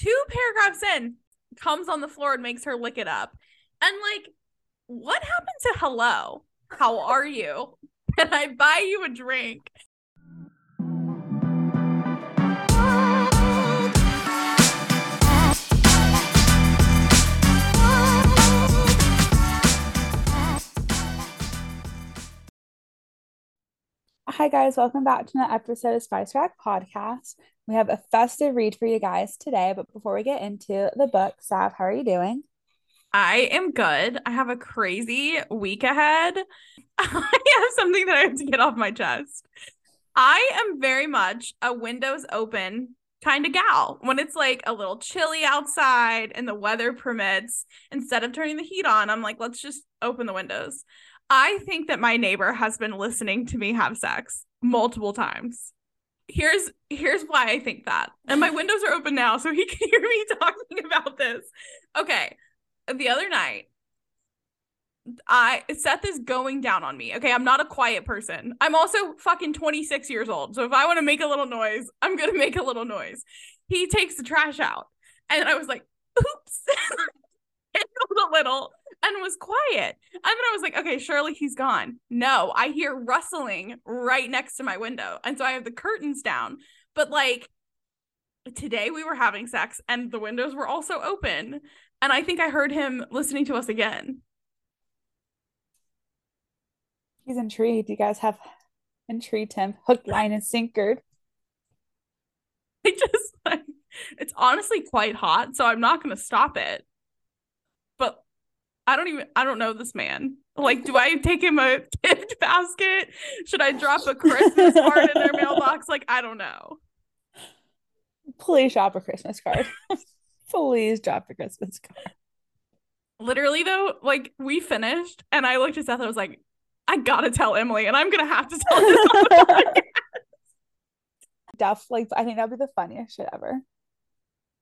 Two paragraphs in, comes on the floor and makes her lick it up. And like, what happened to hello? How are you? Can I buy you a drink? Hi guys, welcome back to another episode of Spice Rack Podcast. We have a festive read for you guys today, but before we get into the book, Sav, how are you doing? I am good. I have a crazy week ahead. I have something that I have to get off my chest. I am very much a windows open kind of gal. When it's like a little chilly outside and the weather permits, instead of turning the heat on, I'm like, let's just open the windows. I think that my neighbor has been listening to me have sex multiple times. Here's why I think that. And my windows are open now, so he can hear me talking about this. Okay. The other night, Seth is going down on me. Okay, I'm not a quiet person. I'm also fucking 26 years old. So if I want to make a little noise, I'm going to make a little noise. He takes the trash out. And I was like, oops. A little. And was quiet. And then I was like, okay, surely he's gone. No, I hear rustling right next to my window. And so I have the curtains down. But like today we were having sex and the windows were also open. And I think I heard him listening to us again. He's intrigued. You guys have intrigued him. Hook, line, and sinker. I just like, it's honestly quite hot. So I'm not going to stop it. But I don't know this man. Like, do I take him a gift basket? Should I drop a Christmas card in their mailbox? Like, I don't know. Please drop a Christmas card. Please drop a Christmas card. Literally, though, like, we finished, and I looked at Seth, and I was like, I gotta tell Emily, and I'm gonna have to tell this on the podcast. Definitely, I think that'd be the funniest shit ever.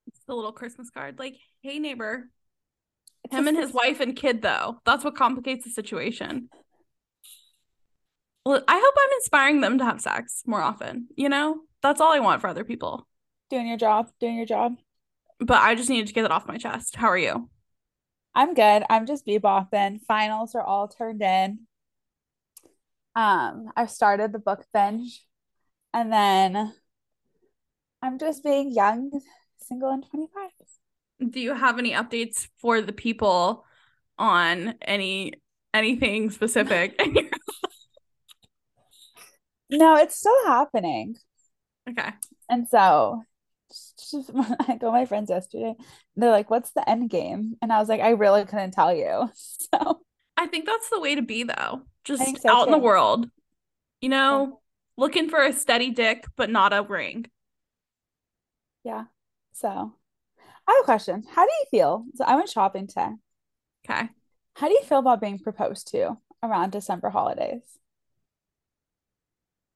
It's the little Christmas card. Like, hey, neighbor. Him and his wife and kid, though. That's what complicates the situation. Well, I hope I'm inspiring them to have sex more often. You know, that's all I want for other people. Doing your job. But I just needed to get that off my chest. How are you? I'm good. I'm just bebopping. Finals are all turned in. I've started the book binge. And then I'm just being young, single, and 25. Do you have any updates for the people on anything specific? No, it's still happening. Okay. And so I told my friends yesterday, they're like, what's the end game? And I was like, I really couldn't tell you. So I think that's the way to be, though. Just so, out too. In the world, you know, yeah. Looking for a steady dick, but not a ring. Yeah. So. I have a question. How do you feel? So I went shopping today. Okay. How do you feel about being proposed to around December holidays?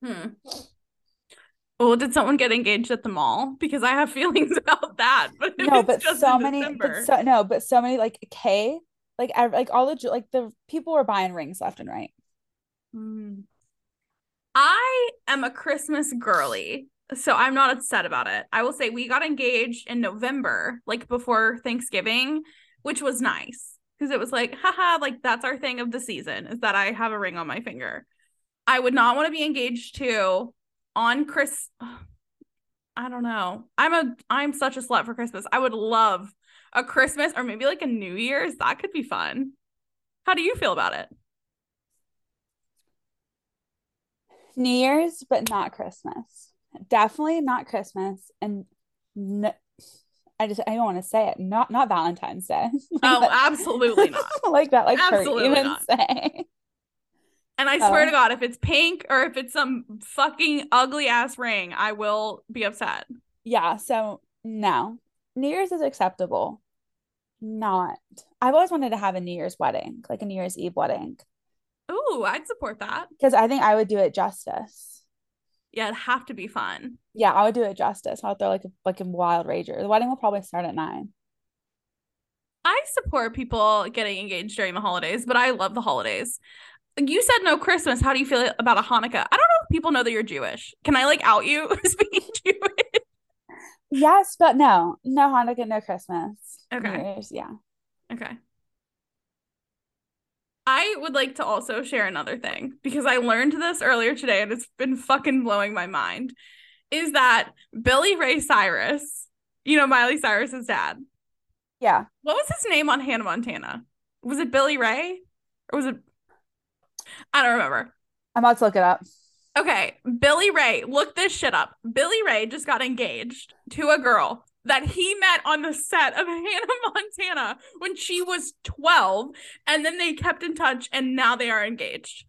Well, did someone get engaged at the mall? Because I have feelings about that. But no, but just so many. But so many like K, like I, like all the like the people were buying rings left and right. I am a Christmas girly. So I'm not upset about it. I will say we got engaged in November, like before Thanksgiving, which was nice because it was like, haha, like that's our thing of the season is that I have a ring on my finger. I would not want to be engaged to on Chris. I don't know. I'm such a slut for Christmas. I would love a Christmas or maybe like a New Year's. That could be fun. How do you feel about it? New Year's, but not Christmas. Definitely not Christmas, and no, I don't want to say it. Not Valentine's Day. Like oh, that. Absolutely not. Like that, like absolutely even not. Say. And I swear to God, if it's pink or if it's some fucking ugly ass ring, I will be upset. Yeah. So no, New Year's is acceptable. Not. I've always wanted to have a New Year's wedding, like a New Year's Eve wedding. Ooh, I'd support that because I think I would do it justice. Yeah, it'd have to be fun. Yeah, I would do it justice. I'll throw like a wild rager. The wedding will probably start at 9. I support people getting engaged during the holidays, but I love the holidays. You said no Christmas. How do you feel about a Hanukkah? I don't know if people know that you're Jewish. Can I like out you as being Jewish? Yes, but no. No Hanukkah, no Christmas. Okay. New Year's, yeah. Okay. I would like to also share another thing, because I learned this earlier today and it's been fucking blowing my mind, is that Billy Ray Cyrus, you know, Miley Cyrus's dad. Yeah. What was his name on Hannah Montana? Was it Billy Ray? Or was it? I don't remember. I'm about to look it up. Okay. Billy Ray. Look this shit up. Billy Ray just got engaged to a girl that he met on the set of Hannah Montana when she was 12, and then they kept in touch, and now they are engaged.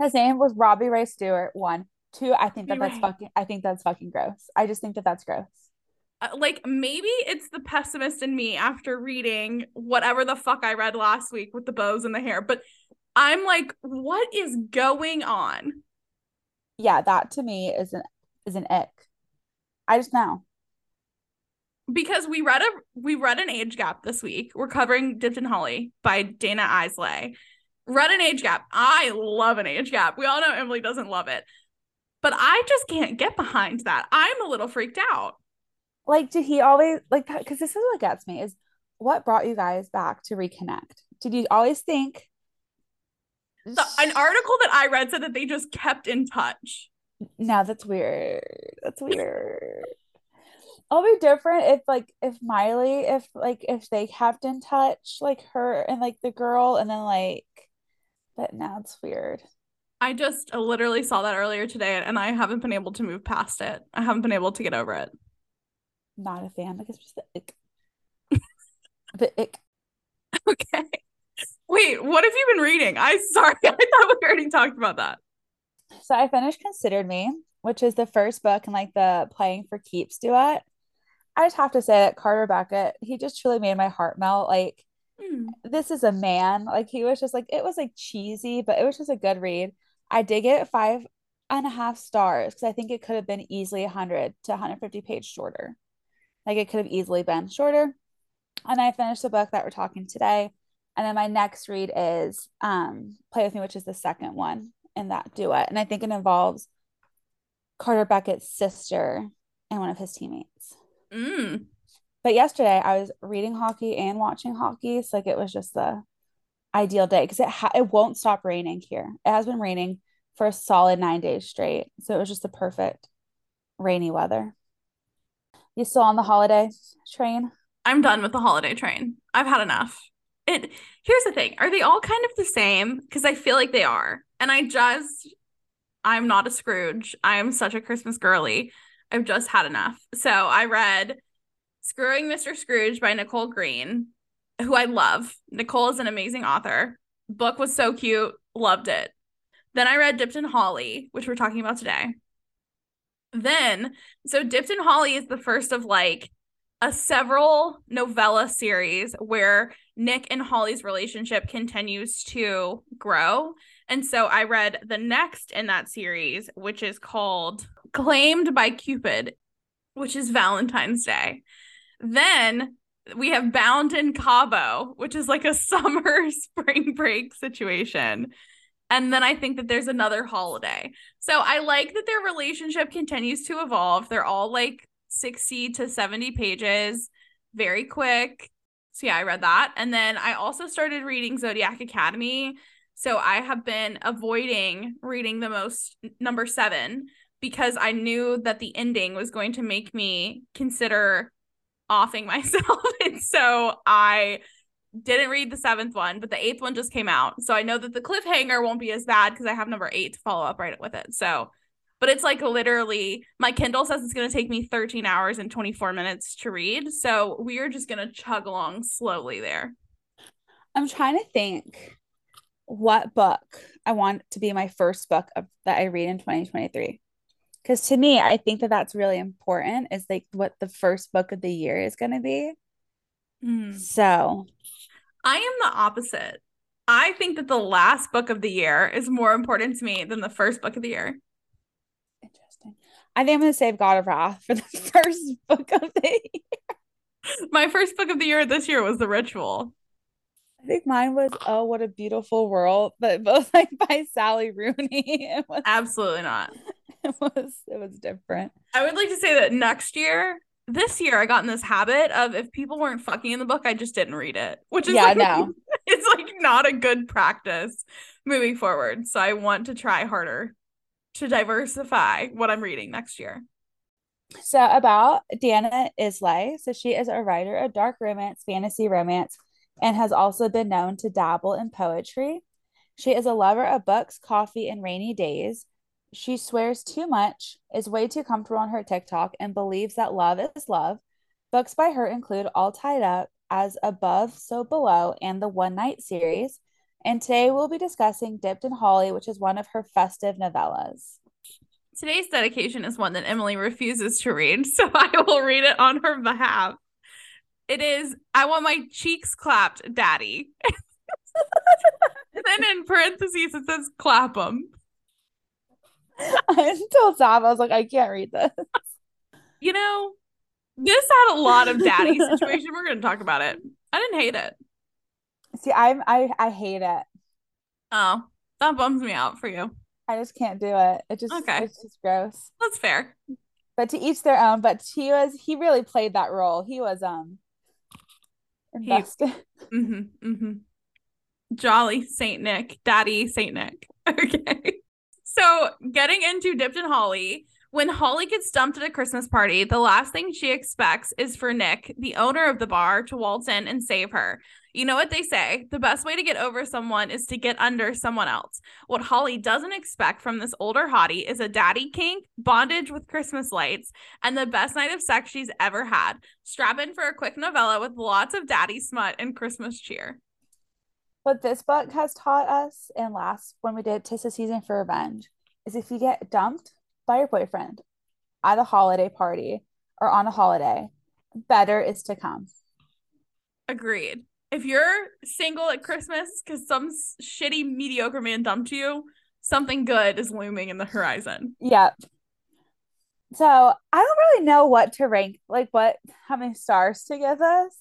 His name was Robbie Ray Stewart. 1, 2. I think that's fucking. I think that's fucking gross. I just think that that's gross. Like, maybe it's the pessimist in me after reading whatever the fuck I read last week with the bows and the hair, but I'm like, what is going on? Yeah, that to me is an ick. I just know. Because we read an age gap this week. We're covering Dipped in Holly by Dana Isaly. Read an age gap. I love an age gap. We all know Emily doesn't love it. But I just can't get behind that. I'm a little freaked out. Like, did he always, like, because this is what gets me, is what brought you guys back to reconnect? Did you always think? So, an article that I read said that they just kept in touch. No, that's weird. That's weird. I'll be different if Miley, if they kept in touch, like her and like the girl, and then like, but now it's weird. I just literally saw that earlier today and I haven't been able to move past it. I haven't been able to get over it. Not a fan. Like, it's just the ick. The ick. Okay. Wait, what have you been reading? I'm sorry. I thought we already talked about that. So I finished Considered Me, which is the first book in like the Playing for Keeps duet. I just have to say that Carter Beckett, he just truly made my heart melt. Like, This is a man. Like, he was just like, it was like cheesy, but it was just a good read. I did get 5.5 stars because I think it could have been easily 100 to 150 pages shorter. Like, it could have easily been shorter. And I finished the book that we're talking today. And then my next read is Play with Me, which is the second one in that duet. And I think it involves Carter Beckett's sister and one of his teammates. Mm. But yesterday I was reading hockey and watching hockey. So like, it was just the ideal day because it won't stop raining here. It has been raining for a solid 9 days straight. So it was just the perfect rainy weather. You still on the holiday train? I'm done with the holiday train. I've had enough. Here's the thing. Are they all kind of the same? Because I feel like they are. And I'm not a Scrooge. I am such a Christmas girly. I've just had enough. So I read Screwing Mr. Scrooge by Nicole Green, who I love. Nicole is an amazing author. Book was so cute. Loved it. Then I read Dipped in Holly, which we're talking about today. Then, so Dipped in Holly is the first of like a several novella series where Nick and Holly's relationship continues to grow. And so I read the next in that series, which is called Claimed by Cupid, which is Valentine's Day. Then we have Bound in Cabo, which is like a summer spring break situation. And then I think that there's another holiday. So I like that their relationship continues to evolve. They're all like 60 to 70 pages, very quick. So yeah, I read that. And then I also started reading Zodiac Academy. So I have been avoiding reading the most number 7 because I knew that the ending was going to make me consider offing myself. And so I didn't read the 7th one, but the 8th one just came out. So I know that the cliffhanger won't be as bad because I have number 8 to follow up right with it. So, but it's like literally, my Kindle says it's going to take me 13 hours and 24 minutes to read. So we are just going to chug along slowly there. I'm trying to think what book I want to be my first book that I read in 2023. Because to me, I think that that's really important is like what the first book of the year is going to be. Mm. So I am the opposite. I think that the last book of the year is more important to me than the first book of the year. Interesting. I think I'm going to save God of Wrath for the first book of the year. My first book of the year this year was The Ritual. I think mine was Oh, What a Beautiful World, but both like by Sally Rooney. It was, absolutely not. It was different. I would like to say that next year this year I got in this habit of, if people weren't fucking in the book, I just didn't read it, which is it's like not a good practice moving forward. So I want to try harder to diversify what I'm reading next year. So about Dana Isaly. So she is a writer of dark romance, fantasy romance, and has also been known to dabble in poetry. She is a lover of books, coffee, and rainy days. She swears too much, is way too comfortable on her TikTok, and believes that love is love. Books by her include All Tied Up, As Above, So Below, and The One Night Series. And today we'll be discussing Dipped in Holly, which is one of her festive novellas. Today's dedication is one that Emily refuses to read, so I will read it on her behalf. It is, "I want my cheeks clapped, daddy." And then in parentheses, it says, "clap them." I told Sav, I was like, I can't read this. You know, this had a lot of daddy situation. We're going to talk about it. I didn't hate it. See, I hate it. Oh, that bums me out for you. I just can't do it. It's just gross. That's fair. But to each their own. But he really played that role. He was invested. Jolly Saint Nick, Daddy Saint Nick. Okay. So getting into Dipped in Holly, when Holly gets dumped at a Christmas party, the last thing she expects is for Nick, the owner of the bar, to waltz in and save her. You know what they say, the best way to get over someone is to get under someone else. What Holly doesn't expect from this older hottie is a daddy kink, bondage with Christmas lights, and the best night of sex she's ever had. Strap in for a quick novella with lots of daddy smut and Christmas cheer. What this book has taught us, and last when we did Tis the Season for Revenge, is if you get dumped by your boyfriend at a holiday party or on a holiday, better is to come. Agreed. If you're single at Christmas because some shitty, mediocre man dumped you, something good is looming in the horizon. Yep. So I don't really know what to rank, like how many stars to give this.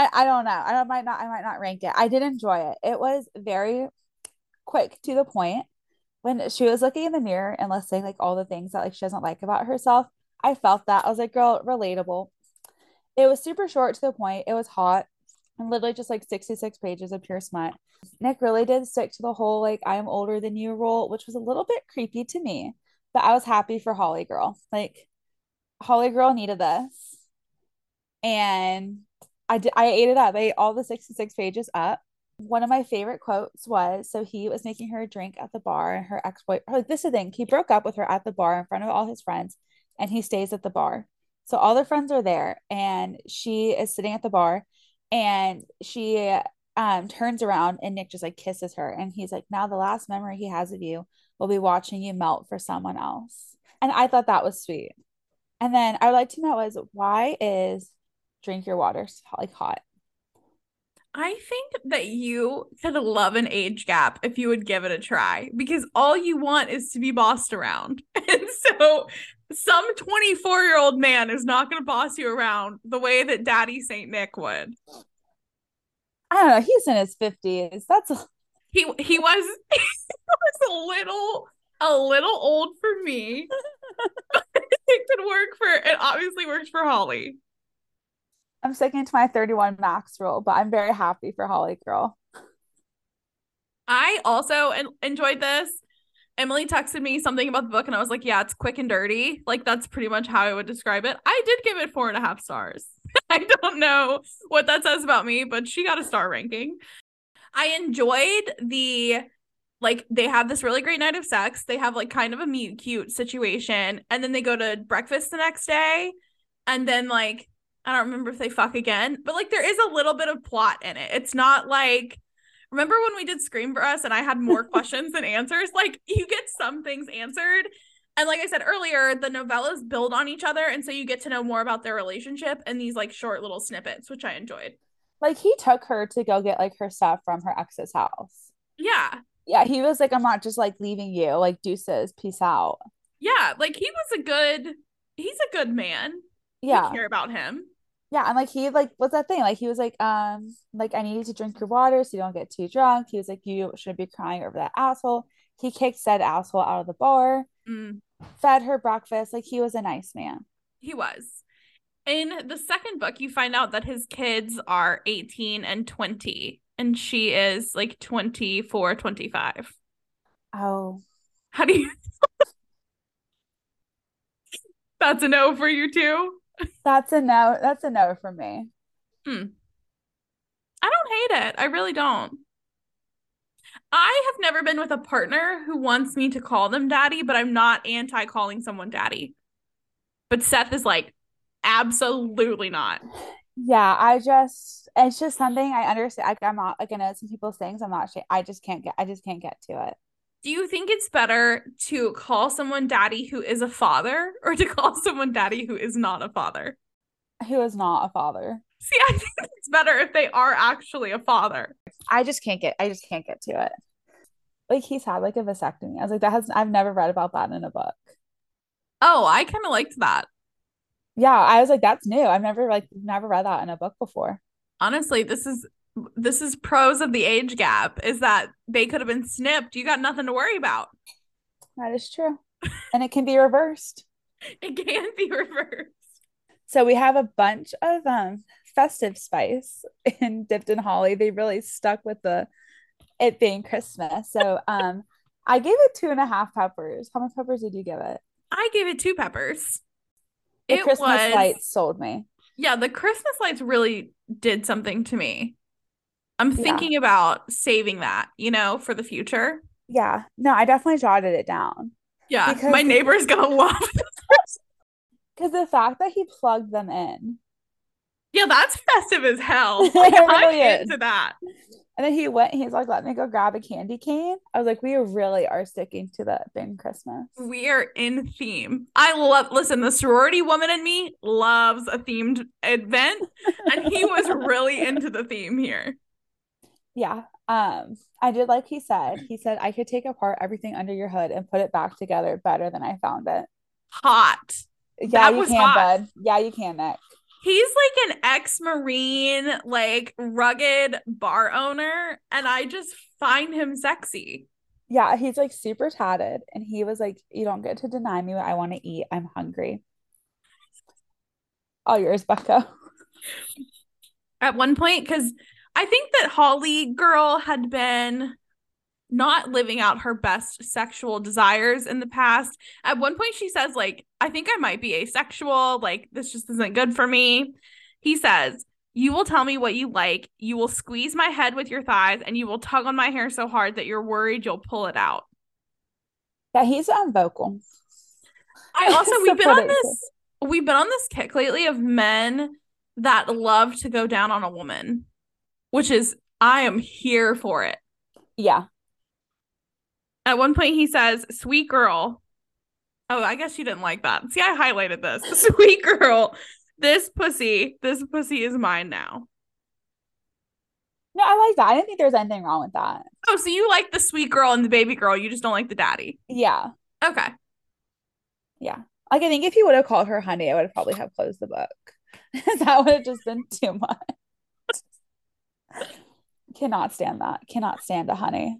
I don't know. I might not rank it. I did enjoy it. It was very quick to the point. When she was looking in the mirror and listing like all the things that like she doesn't like about herself, I felt that. I was like, girl, relatable. It was super short to the point. It was hot and literally just like 66 pages of pure smut. Nick really did stick to the whole like I'm older than you rule, which was a little bit creepy to me, but I was happy for Holly girl. Like Holly girl needed this, and I ate it up. I ate all the 66 pages up. One of my favorite quotes was, so he was making her a drink at the bar, and her ex-boyfriend, like, this is the thing, he broke up with her at the bar in front of all his friends, and he stays at the bar. So all their friends are there, and she is sitting at the bar, and she turns around, and Nick just like kisses her. And he's like, now the last memory he has of you will be watching you melt for someone else. And I thought that was sweet. And then I would like to know is, why is drink your water like hot? I think that you could love an age gap if you would give it a try, because all you want is to be bossed around. And so some 24-year-old man is not going to boss you around the way that Daddy Saint Nick would. I don't know. He's in his 50s. He was a little old for me. It could work for, it obviously works for Holly. I'm sticking to my 31 max rule, but I'm very happy for Holly girl. I also enjoyed this. Emily texted me something about the book, and I was like, yeah, it's quick and dirty. Like, that's pretty much how I would describe it. I did give it 4.5 stars. I don't know what that says about me, but she got a star ranking. I enjoyed the, like, they have this really great night of sex. They have, like, kind of a meet cute situation, and then they go to breakfast the next day, and then, like, I don't remember if they fuck again, but like there is a little bit of plot in it. It's not like, remember when we did Scream For Us and I had more questions than answers? Like you get some things answered. And like I said earlier, the novellas build on each other. And so you get to know more about their relationship in these like short little snippets, which I enjoyed. Like he took her to go get like her stuff from her ex's house. Yeah. Yeah. He was like, I'm not just like leaving you, like deuces, peace out. Yeah. Like he was he's a good man. Yeah. We care about him. Yeah. And like he like what's that thing? Like he was like I need you to drink your water so you don't get too drunk. He was like, you shouldn't be crying over that asshole. He kicked said asshole out of the bar, fed her breakfast. Like he was a nice man. He was. In the second book, you find out that his kids are 18 and 20, and she is like 24, 25. Oh. How do you... That's a no for you too? That's a no. That's a no for me. I don't hate it. I really don't. I have never been with a partner who wants me to call them daddy, but I'm not anti calling someone daddy. But Seth is like, absolutely not. Yeah, it's just something I understand. I'm not, like, I know some people's things. I'm not, I just can't get to it. Do you think it's better to call someone daddy who is a father, or to call someone daddy who is not a father? Who is not a father. See, I think it's better if they are actually a father. I just can't get to it. Like, he's had like a vasectomy. I was like, I've never read about that in a book. Oh, I kind of liked that. Yeah, I was like, that's new. I've never read that in a book before. Honestly, this is pros of the age gap, is that they could have been snipped. You got nothing to worry about. That is true. And it can be reversed. It can be reversed. So we have a bunch of festive spice in Dipped in Holly. They really stuck with it being Christmas. So I gave it 2.5 peppers. How many peppers did you give it? I gave it 2 peppers. The Christmas lights sold me. Yeah, the Christmas lights really did something to me. I'm thinking about saving that, for the future. Yeah. No, I definitely jotted it down. Yeah, because my neighbor's going to love it. Because the fact that he plugged them in. Yeah, that's festive as hell. Like, I'm into that. And then he went, he's like, let me go grab a candy cane. I was like, we really are sticking to that thing Christmas. We are in theme. Listen, the sorority woman in me loves a themed event. And he was really into the theme here. Yeah. I did like he said, I could take apart everything under your hood and put it back together better than I found it. Hot. Yeah, you can, bud. Yeah, you can, Nick. He's like an ex-Marine, like, rugged bar owner, and I just find him sexy. Yeah, he's like super tatted, and he was like, you don't get to deny me what I want to eat. I'm hungry. All yours, Bucko. At one point, because I think that Holly girl had been not living out her best sexual desires in the past. At one point she says, like, I think I might be asexual. Like, this just isn't good for me. He says, you will tell me what you like. You will squeeze my head with your thighs, and you will tug on my hair so hard that you're worried you'll pull it out. Yeah, he's on vocal. I also, we've been on this kick lately of men that love to go down on a woman, which is, I am here for it. Yeah. At one point he says, sweet girl. Oh, I guess you didn't like that. See, I highlighted this. Sweet girl, this pussy is mine now. No, I like that. I didn't think there was anything wrong with that. Oh, so you like the sweet girl and the baby girl. You just don't like the daddy. Yeah. Okay. Yeah. Like, I think if you would have called her honey, I would have probably have closed the book. That would have just been too much. Cannot stand that. Cannot stand a honey.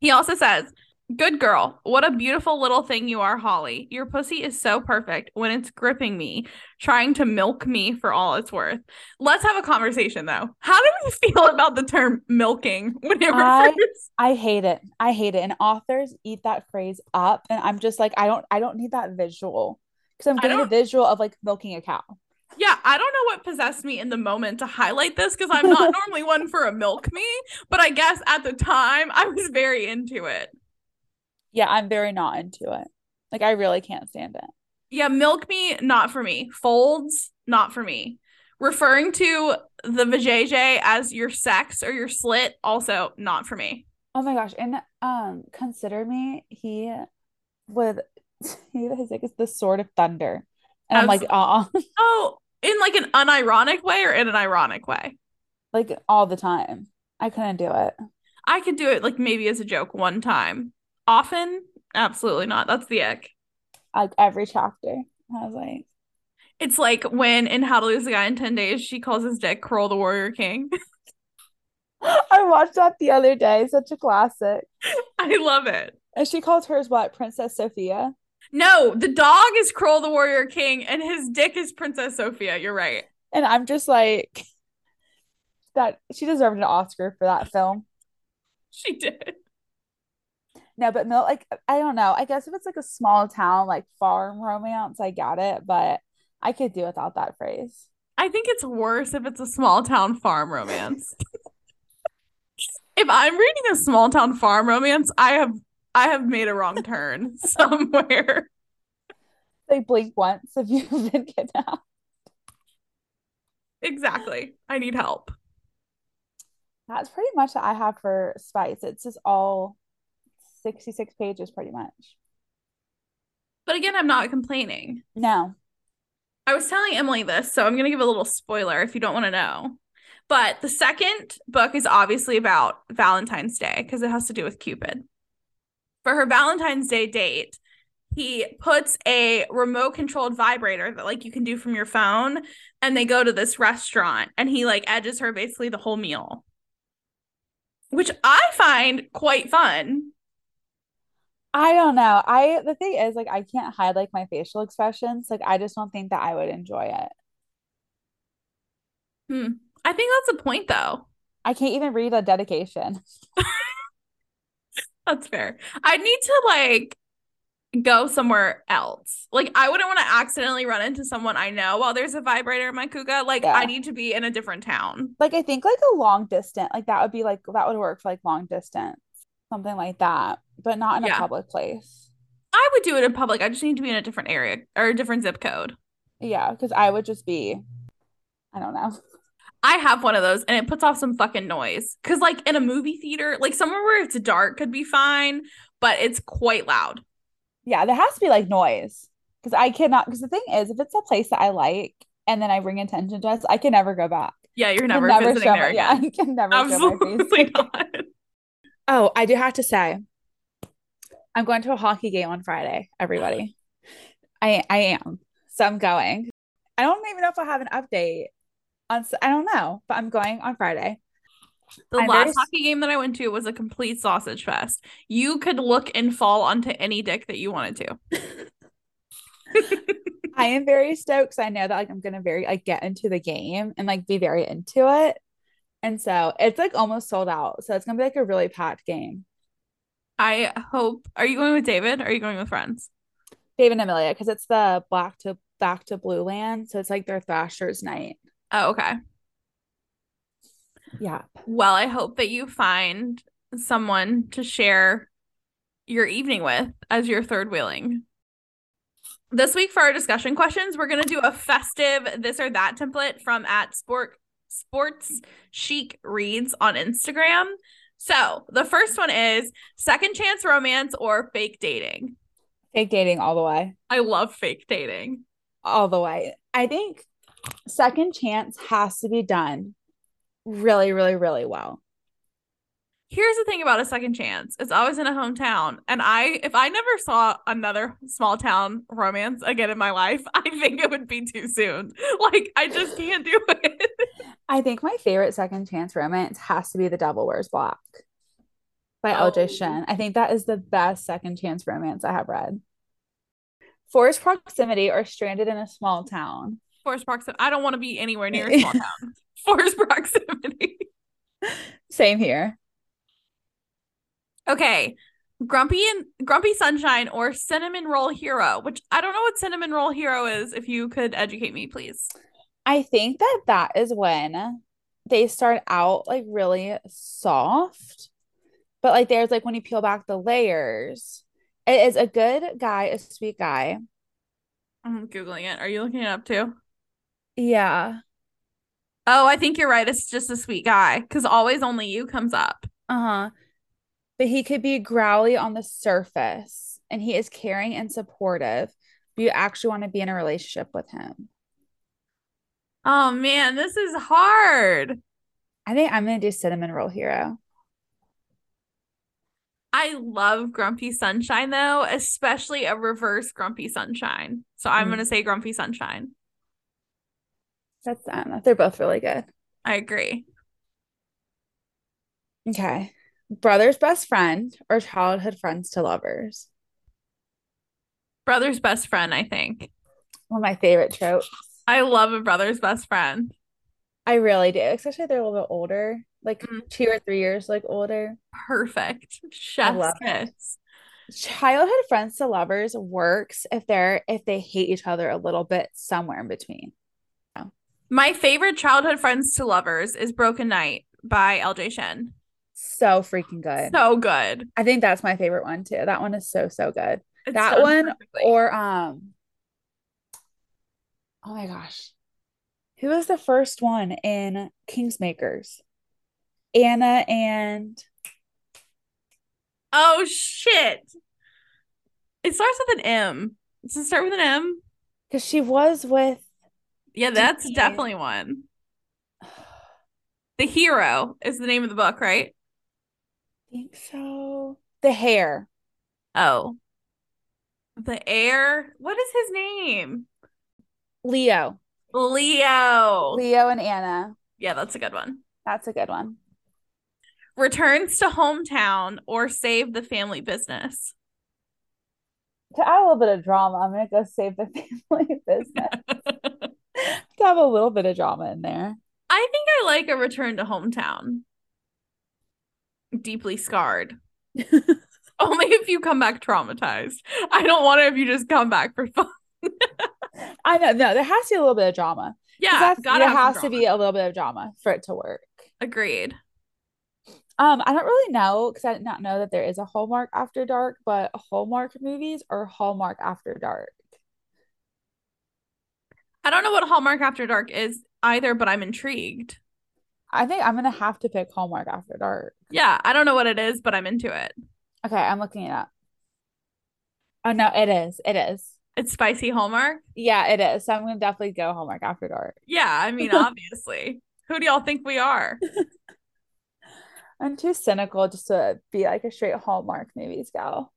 He also says, good girl. What a beautiful little thing you are, Holly. Your pussy is so perfect when it's gripping me, trying to milk me for all it's worth. Let's have a conversation, though. How do we feel about the term milking? Whenever I hate it. I hate it. And authors eat that phrase up. And I'm just like, I don't need that visual, because I'm getting a visual of like milking a cow. Yeah, I don't know what possessed me in the moment to highlight this, because I'm not normally one for a milk me, but I guess at the time I was very into it. Yeah, I'm very not into it. Like, I really can't stand it. Yeah, milk me, not for me. Folds, not for me. Referring to the vajayjay as your sex or your slit, also not for me. Oh my gosh. And Consider Me, his like, it's the sword of thunder. And I'm like, oh, in like an unironic way or in an ironic way? Like, all the time. I couldn't do it. I could do it, like, maybe as a joke one time. Often? Absolutely not. That's the ick. Like, every chapter. I was like. It's like when in How to Lose a Guy in 10 Days, she calls his dick Kroll the Warrior King. I watched that the other day. Such a classic. I love it. And she calls hers what? Princess Sophia? No, the dog is Kroll the Warrior King and his dick is Princess Sophia. You're right. And I'm just like, that she deserved an Oscar for that film. She did. No, but Milt, like, I don't know. I guess if it's like a small town, like farm romance, I get it, but I could do without that phrase. I think it's worse if it's a small town farm romance. If I'm reading a small town farm romance, I have made a wrong turn somewhere. They blink once if you've been kidnapped. Exactly. I need help. That's pretty much what I have for Spice. It's just all 66 pages pretty much. But again, I'm not complaining. No. I was telling Emily this, so I'm going to give a little spoiler if you don't want to know. But the second book is obviously about Valentine's Day because it has to do with Cupid. For her Valentine's Day date, he puts a remote-controlled vibrator that, like, you can do from your phone, and they go to this restaurant, and he, like, edges her basically the whole meal, which I find quite fun. I don't know. The thing is, like, I can't hide, like, my facial expressions. Like, I just don't think that I would enjoy it. I think that's the point, though. I can't even read a dedication. That's fair. I need to, like, go somewhere else. Like, I wouldn't want to accidentally run into someone I know while there's a vibrator in my cougar. Like, yeah. I need to be in a different town. Like, I think, like, a long distance. Like, that would work for, like, long distance. Something like that, but not in a public place. I would do it in public. I just need to be in a different area or a different zip code. Yeah, because I would just be, I don't know. I have one of those and it puts off some fucking noise. Because, like, in a movie theater, like, somewhere where it's dark could be fine, but it's quite loud. Yeah, there has to be, like, noise. Because the thing is, if it's a place that I like and then I bring attention to us, I can never go back. Yeah, you're never visiting there again. Yeah, I can never Absolutely not. Oh, I do have to say, I'm going to a hockey game on Friday, everybody. I am. So I'm going. I don't even know if I'll have an update. I don't know, but I'm going on Friday. The last hockey game that I went to was a complete sausage fest. You could look and fall onto any dick that you wanted to. I am very stoked because I know that, like, I'm going to get into the game and, like, be very into it. And so it's, like, almost sold out. So it's going to be, like, a really packed game. I hope. Are you going with David? Or are you going with friends? David and Amelia, because it's the Black to Blue Land. So it's, like, their Thrashers night. Oh, okay. Yeah. Well, I hope that you find someone to share your evening with as you're third wheeling. This week for our discussion questions, we're going to do a festive this or that template from Sports Chic Reads on Instagram. So the first one is second chance romance or fake dating. Fake dating all the way. I love fake dating all the way. I think second chance has to be done really, really, really well. Here's the thing about a second chance. It's always in a hometown. And if I never saw another small town romance again in my life, I think it would be too soon. Like, I just can't do it. I think my favorite second chance romance has to be The Devil Wears Black by LJ Shin. I think that is the best second chance romance I have read. Forced proximity or stranded in a small town. Forced proximity. I don't want to be anywhere near a small town. Forced proximity. Same here. Okay. Grumpy Sunshine or Cinnamon Roll Hero, which I don't know what Cinnamon Roll Hero is. If you could educate me, please. I think that is when they start out, like, really soft, but, like, there's, like, when you peel back the layers, it is a good guy, a sweet guy. I'm Googling it. Are you looking it up too? Yeah. Oh, I think you're right. It's just a sweet guy because Always Only You comes up. Uh-huh. But he could be growly on the surface and he is caring and supportive. But you actually want to be in a relationship with him. Oh, man, this is hard. I think I'm going to do Cinnamon Roll Hero. I love Grumpy Sunshine, though, especially a reverse Grumpy Sunshine. So I'm going to say Grumpy Sunshine. That's they're both really good. I agree. Okay. Brother's best friend or childhood friends to lovers? Brother's best friend, I think. One of my favorite tropes. I love a brother's best friend. I really do, especially if they're a little bit older, like 2 or 3 years like older. Perfect. Chef's kiss. Childhood friends to lovers works if they hate each other a little bit somewhere in between. Yeah. My favorite childhood friends to lovers is Broken Night by LJ Shin. So freaking good. So good. I think that's my favorite one too. That one is so good. It's that one perfectly. Or oh my gosh. Who was the first one in Kingsmakers? Anna and... Oh, shit. It starts with an M. Does it start with an M? Because she was with... Yeah, that's definitely one. The Hero is the name of the book, right? I think so. The Hair. Oh. The Air. What is his name? Leo and Anna. Yeah, that's a good one. Returns to Hometown or Save the Family Business. To add a little bit of drama, I'm gonna go Save the Family Business. To have a little bit of drama in there. I think I like a Return to Hometown. Deeply scarred. Only if you come back traumatized. I don't want it if you just come back for fun. I know. No, there has to be a little bit of drama. Yeah, there has to be a little bit of drama for it to work. Agreed. I don't really know because I did not know that there is a Hallmark After Dark, but Hallmark movies or Hallmark After Dark. I don't know what Hallmark After Dark is either, but I'm intrigued. I think I'm gonna have to pick Hallmark After Dark. Yeah, I don't know what it is, but I'm into it. Okay, I'm looking it up. Oh no, it is. It's spicy Hallmark? Yeah, it is. So I'm going to definitely go Hallmark After Dark. Yeah, I mean, obviously. Who do y'all think we are? I'm too cynical just to be like a straight Hallmark movies gal.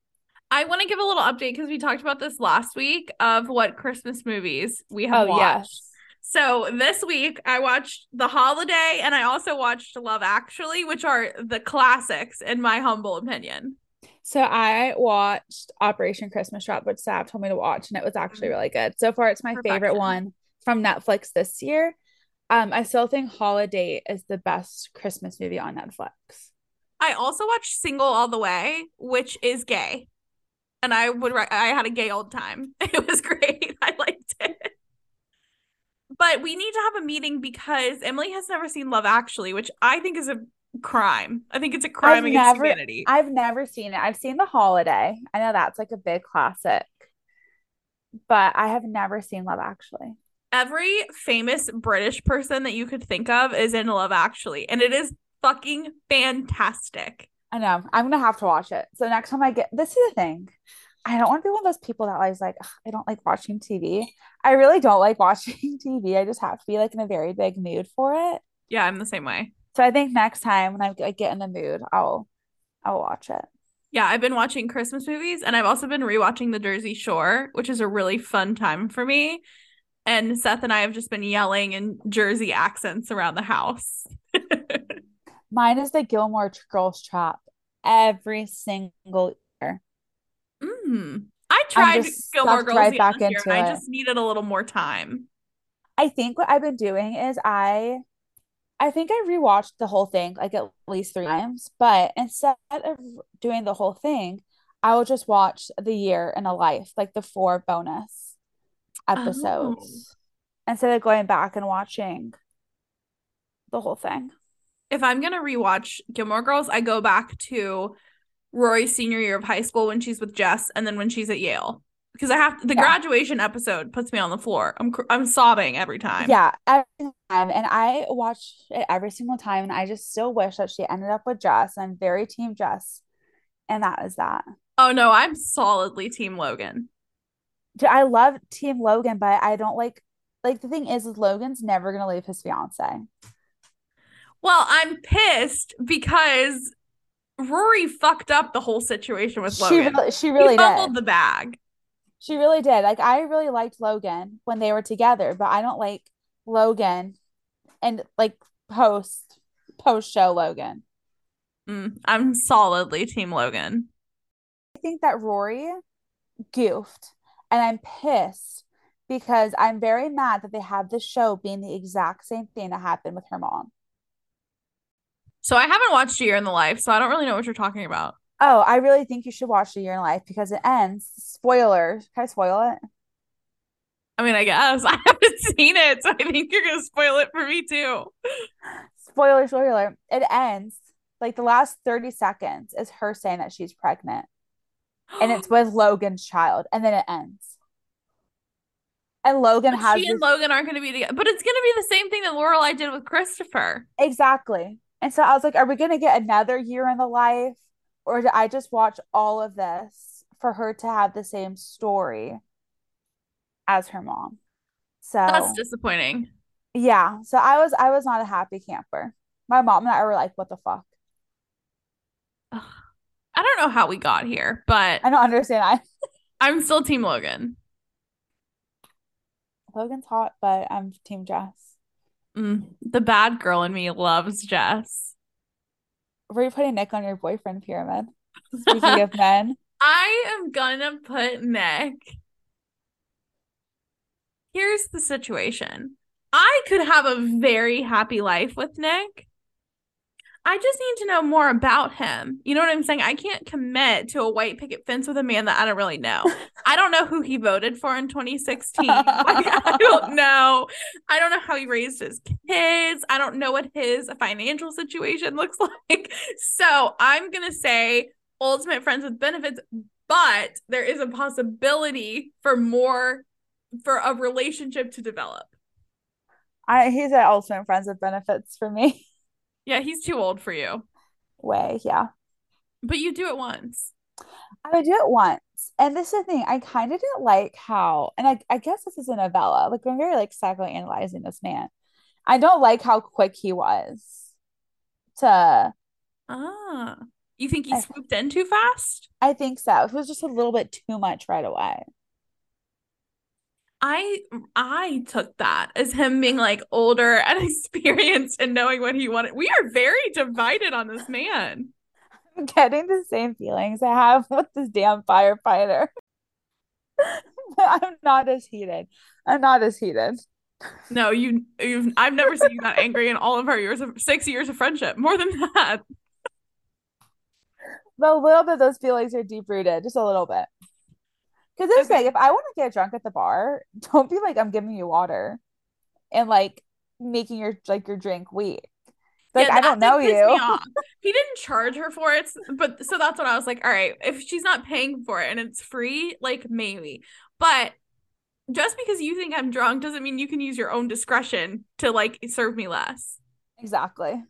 I want to give a little update because we talked about this last week of what Christmas movies we have watched. Yes. So this week I watched The Holiday and I also watched Love Actually, which are the classics in my humble opinion. So I watched Operation Christmas Drop, which Sab told me to watch, and it was actually really good. So far, it's my favorite one from Netflix this year. I still think Holiday is the best Christmas movie on Netflix. I also watched Single All the Way, which is gay, and I had a gay old time. It was great. I liked it. But we need to have a meeting because Emily has never seen Love Actually, which I think is a crime. I think it's a crime against humanity. I've never seen it. I've seen The Holiday. I know that's like a big classic, but I have never seen Love Actually. Every famous British person that you could think of is in Love Actually, and it is fucking fantastic. I know. I'm gonna have to watch it. So next time this is the thing. I don't want to be one of those people that I was like, I don't like watching TV. I really don't like watching TV. I just have to be like in a very big mood for it. Yeah, I'm the same way. So I think next time when I get in the mood, I'll watch it. Yeah, I've been watching Christmas movies, and I've also been rewatching The Jersey Shore, which is a really fun time for me. And Seth and I have just been yelling in Jersey accents around the house. Mine is the Gilmore Girls Trap every single year. I tried Gilmore Girls back into it. I just needed a little more time. I think what I've been doing is I think I rewatched the whole thing like at least 3 times, but instead of doing the whole thing, I will just watch The Year in a Life, like the 4 bonus episodes, instead of going back and watching the whole thing. If I'm going to rewatch Gilmore Girls, I go back to Rory's senior year of high school when she's with Jess and then when she's at Yale. Because I have the graduation episode puts me on the floor. I'm sobbing every time. Yeah, every time, and I watch it every single time, and I just still wish that she ended up with Jess. And I'm very team Jess, and that is that. Oh no, I'm solidly team Logan. Dude, I love team Logan, but I don't like the thing is Logan's never gonna leave his fiance. Well, I'm pissed because Rory fucked up the whole situation with Logan. She really fumbled the bag. She really did. Like, I really liked Logan when they were together, but I don't like Logan and like post show Logan. I'm solidly team Logan. I think that Rory goofed And I'm pissed because I'm very mad that they have this show being the exact same thing that happened with her mom. So I haven't watched A Year in the Life, so I don't really know what you're talking about. Oh, I really think you should watch A Year in Life because it ends. Spoiler. Can I spoil it? I mean, I guess. I haven't seen it, so I think you're going to spoil it for me too. Spoiler, spoiler. It ends. Like the last 30 seconds is her saying that she's pregnant. And it's with Logan's child. And then it ends. And Logan but has... She and Logan aren't going to be together. But it's going to be the same thing that Lorelai did with Christopher. Exactly. And so I was like, are we going to get another Year in the Life? Or did I just watch all of this for her to have the same story as her mom? So that's disappointing. Yeah. So I was not a happy camper. My mom and I were like, what the fuck? Ugh. I don't know how we got here, but I don't understand. I'm still team Logan. Logan's hot, but I'm team Jess. The bad girl in me loves Jess. Were you putting Nick on your boyfriend pyramid? Speaking of men. I am gonna put Nick. Here's the situation. I could have a very happy life with Nick. I just need to know more about him. You know what I'm saying? I can't commit to a white picket fence with a man that I don't really know. I don't know who he voted for in 2016. Like, I don't know. I don't know how he raised his kids. I don't know what his financial situation looks like. So I'm going to say ultimate friends with benefits, but there is a possibility for more, for a relationship to develop. He's at ultimate friends with benefits for me. Yeah, he's too old for you. Way, yeah. But you do it once. I would do it once. And this is the thing. I kind of didn't like how, and I guess this is a novella. Like, I'm very, like, psychoanalyzing this man. I don't like how quick he was to... Ah. You think he swooped in too fast? I think so. It was just a little bit too much right away. I took that as him being like older and experienced and knowing what he wanted. We are very divided on this man. I'm getting the same feelings I have with this damn firefighter. I'm not as heated. No, I've never seen you that angry in all of our years of 6 years of friendship. More than that. But a little bit of those feelings are deep rooted, just a little bit. Because it's okay. Like, if I want to get drunk at the bar, don't be like, I'm giving you water and like making your drink weak. Like, yeah, I don't know you. He didn't charge her for it. But so that's what I was like, all right, if she's not paying for it and it's free, like maybe. But just because you think I'm drunk doesn't mean you can use your own discretion to like serve me less. Exactly.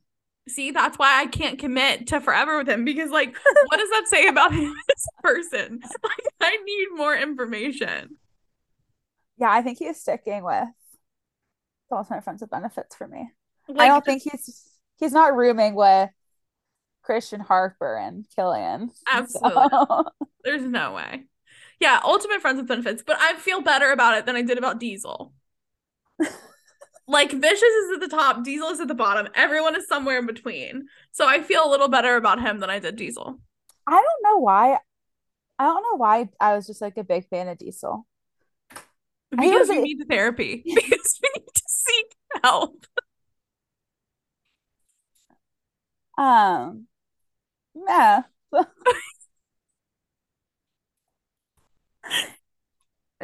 See, that's why I can't commit to forever with him because, like, what does that say about this person? Like, I need more information. Yeah, I think he's sticking with the ultimate friends with benefits for me. Like, I don't think he's not rooming with Christian Harper and Killian. Absolutely. So. There's no way. Yeah, ultimate friends with benefits, but I feel better about it than I did about Diesel. Like, Vicious is at the top, Diesel is at the bottom. Everyone is somewhere in between. So I feel a little better about him than I did Diesel. I don't know why I was just, like, a big fan of Diesel. Because we need therapy. Because we need to seek help. Yeah.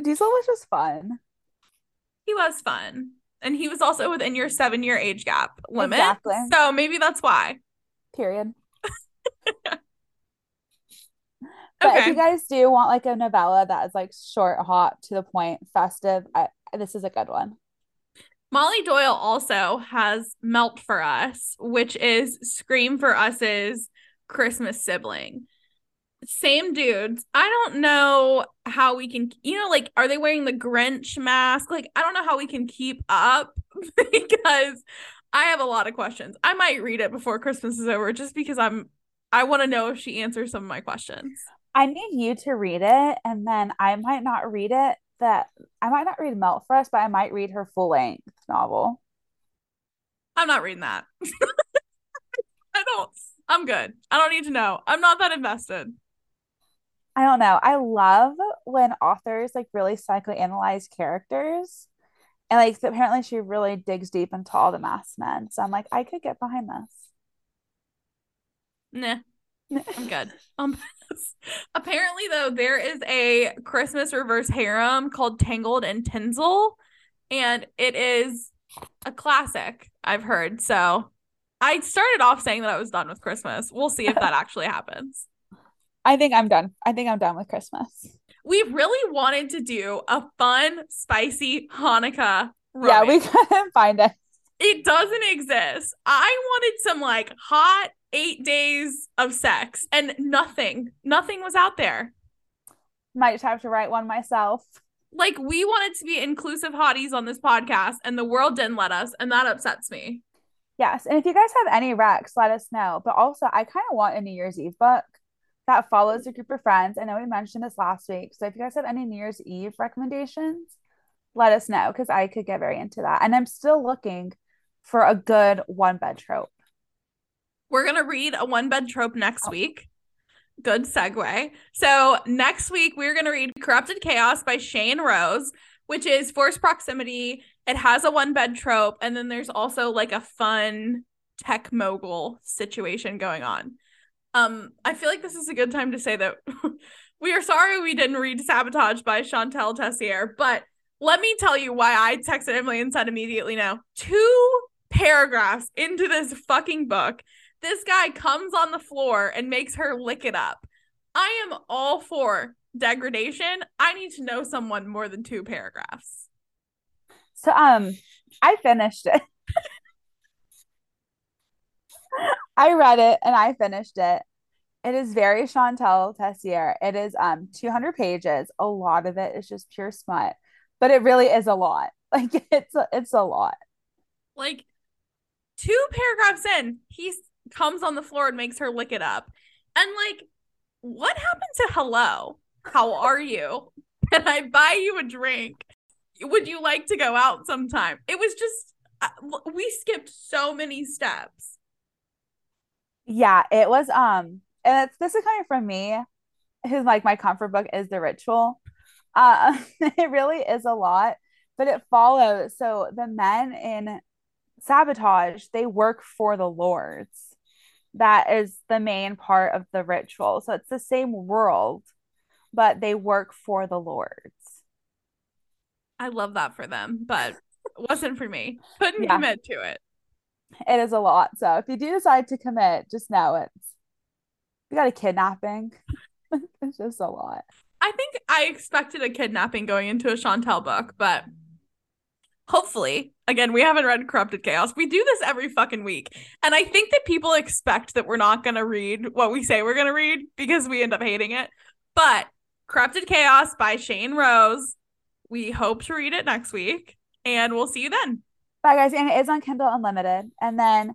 Diesel was just fun. He was fun. And he was also within your 7-year age gap limit. Exactly. So maybe that's why. Period. But okay. If you guys do want like a novella that is like short, hot, to the point, festive, this is a good one. Molly Doyle also has Melt For Us, which is Scream For Us's Christmas sibling. Same dudes. I don't know how we can, you know, like, are they wearing the Grinch mask? Like, I don't know how we can keep up because I have a lot of questions. I might read it before Christmas is over just because I want to know if she answers some of my questions. I need you to read it, and then I might not read Melt For Us, but I might read her full-length novel. I'm not reading that. I'm good. I don't need to know. I'm not that invested. I don't know. I love when authors like really psychoanalyze characters, and like apparently she really digs deep into all the masked men. So I'm like, I could get behind this. Nah, I'm good. Apparently though, there is a Christmas reverse harem called Tangled and Tinsel, and it is a classic, I've heard. So I started off saying that I was done with Christmas. We'll see if that actually happens. I think I'm done with Christmas. We really wanted to do a fun, spicy Hanukkah run. Yeah, we couldn't find it. It doesn't exist. I wanted some like hot 8 days of sex, and nothing was out there. Might just have to write one myself. Like, we wanted to be inclusive hotties on this podcast, and the world didn't let us, and that upsets me. Yes, and if you guys have any recs, let us know. But also, I kind of want a New Year's Eve book that follows a group of friends. I know we mentioned this last week, so if you guys have any New Year's Eve recommendations, let us know, because I could get very into that. And I'm still looking for a good one-bed trope. We're going to read a one-bed trope next week. Good segue. So next week, we're going to read Corrupted Chaos by Shain Rose, which is forced proximity. It has a one-bed trope, and then there's also like a fun tech mogul situation going on. I feel like this is a good time to say that we are sorry we didn't read Sabotage by Chantal Tessier, but let me tell you why I texted Emily and said immediately no. 2 paragraphs into this fucking book, this guy comes on the floor and makes her lick it up. I am all for degradation. I need to know someone more than 2 paragraphs. So, I finished it. I read it and I finished it. It is very Chantal Tessier. It is 200 pages. A lot of it is just pure smut, but it really is a lot. Like, it's a lot. Like, 2 paragraphs in, he comes on the floor and makes her lick it up. And like, what happened to hello? How are you? Can I buy you a drink? Would you like to go out sometime? It was just, we skipped so many steps. Yeah, it was, and this is coming from me, who's like, my comfort book is The Ritual. It really is a lot, but it follows. So the men in Sabotage, they work for the Lords. That is the main part of The Ritual. So it's the same world, but they work for the Lords. I love that for them, but it wasn't for me. Couldn't commit to it. It is a lot. So if you do decide to commit, just know you got a kidnapping. It's just a lot. I think I expected a kidnapping going into a Chantal book, but hopefully, again, we haven't read Corrupted Chaos. We do this every fucking week. And I think that people expect that we're not going to read what we say we're going to read, because we end up hating it. But Corrupted Chaos by Shain Rose, we hope to read it next week, and we'll see you then. Bye, guys. And it is on Kindle Unlimited. And then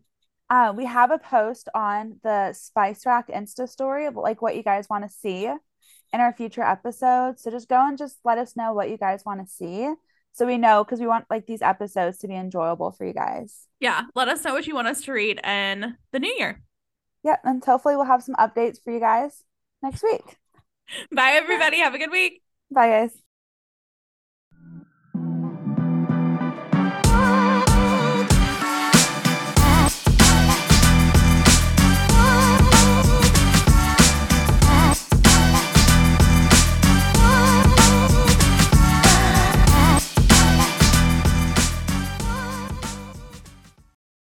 we have a post on the Spice Rack Insta story of like what you guys want to see in our future episodes. So just go and just let us know what you guys want to see, so we know, because we want like these episodes to be enjoyable for you guys. Yeah. Let us know what you want us to read in the new year. Yep. And hopefully we'll have some updates for you guys next week. Bye, everybody. Have a good week. Bye, guys.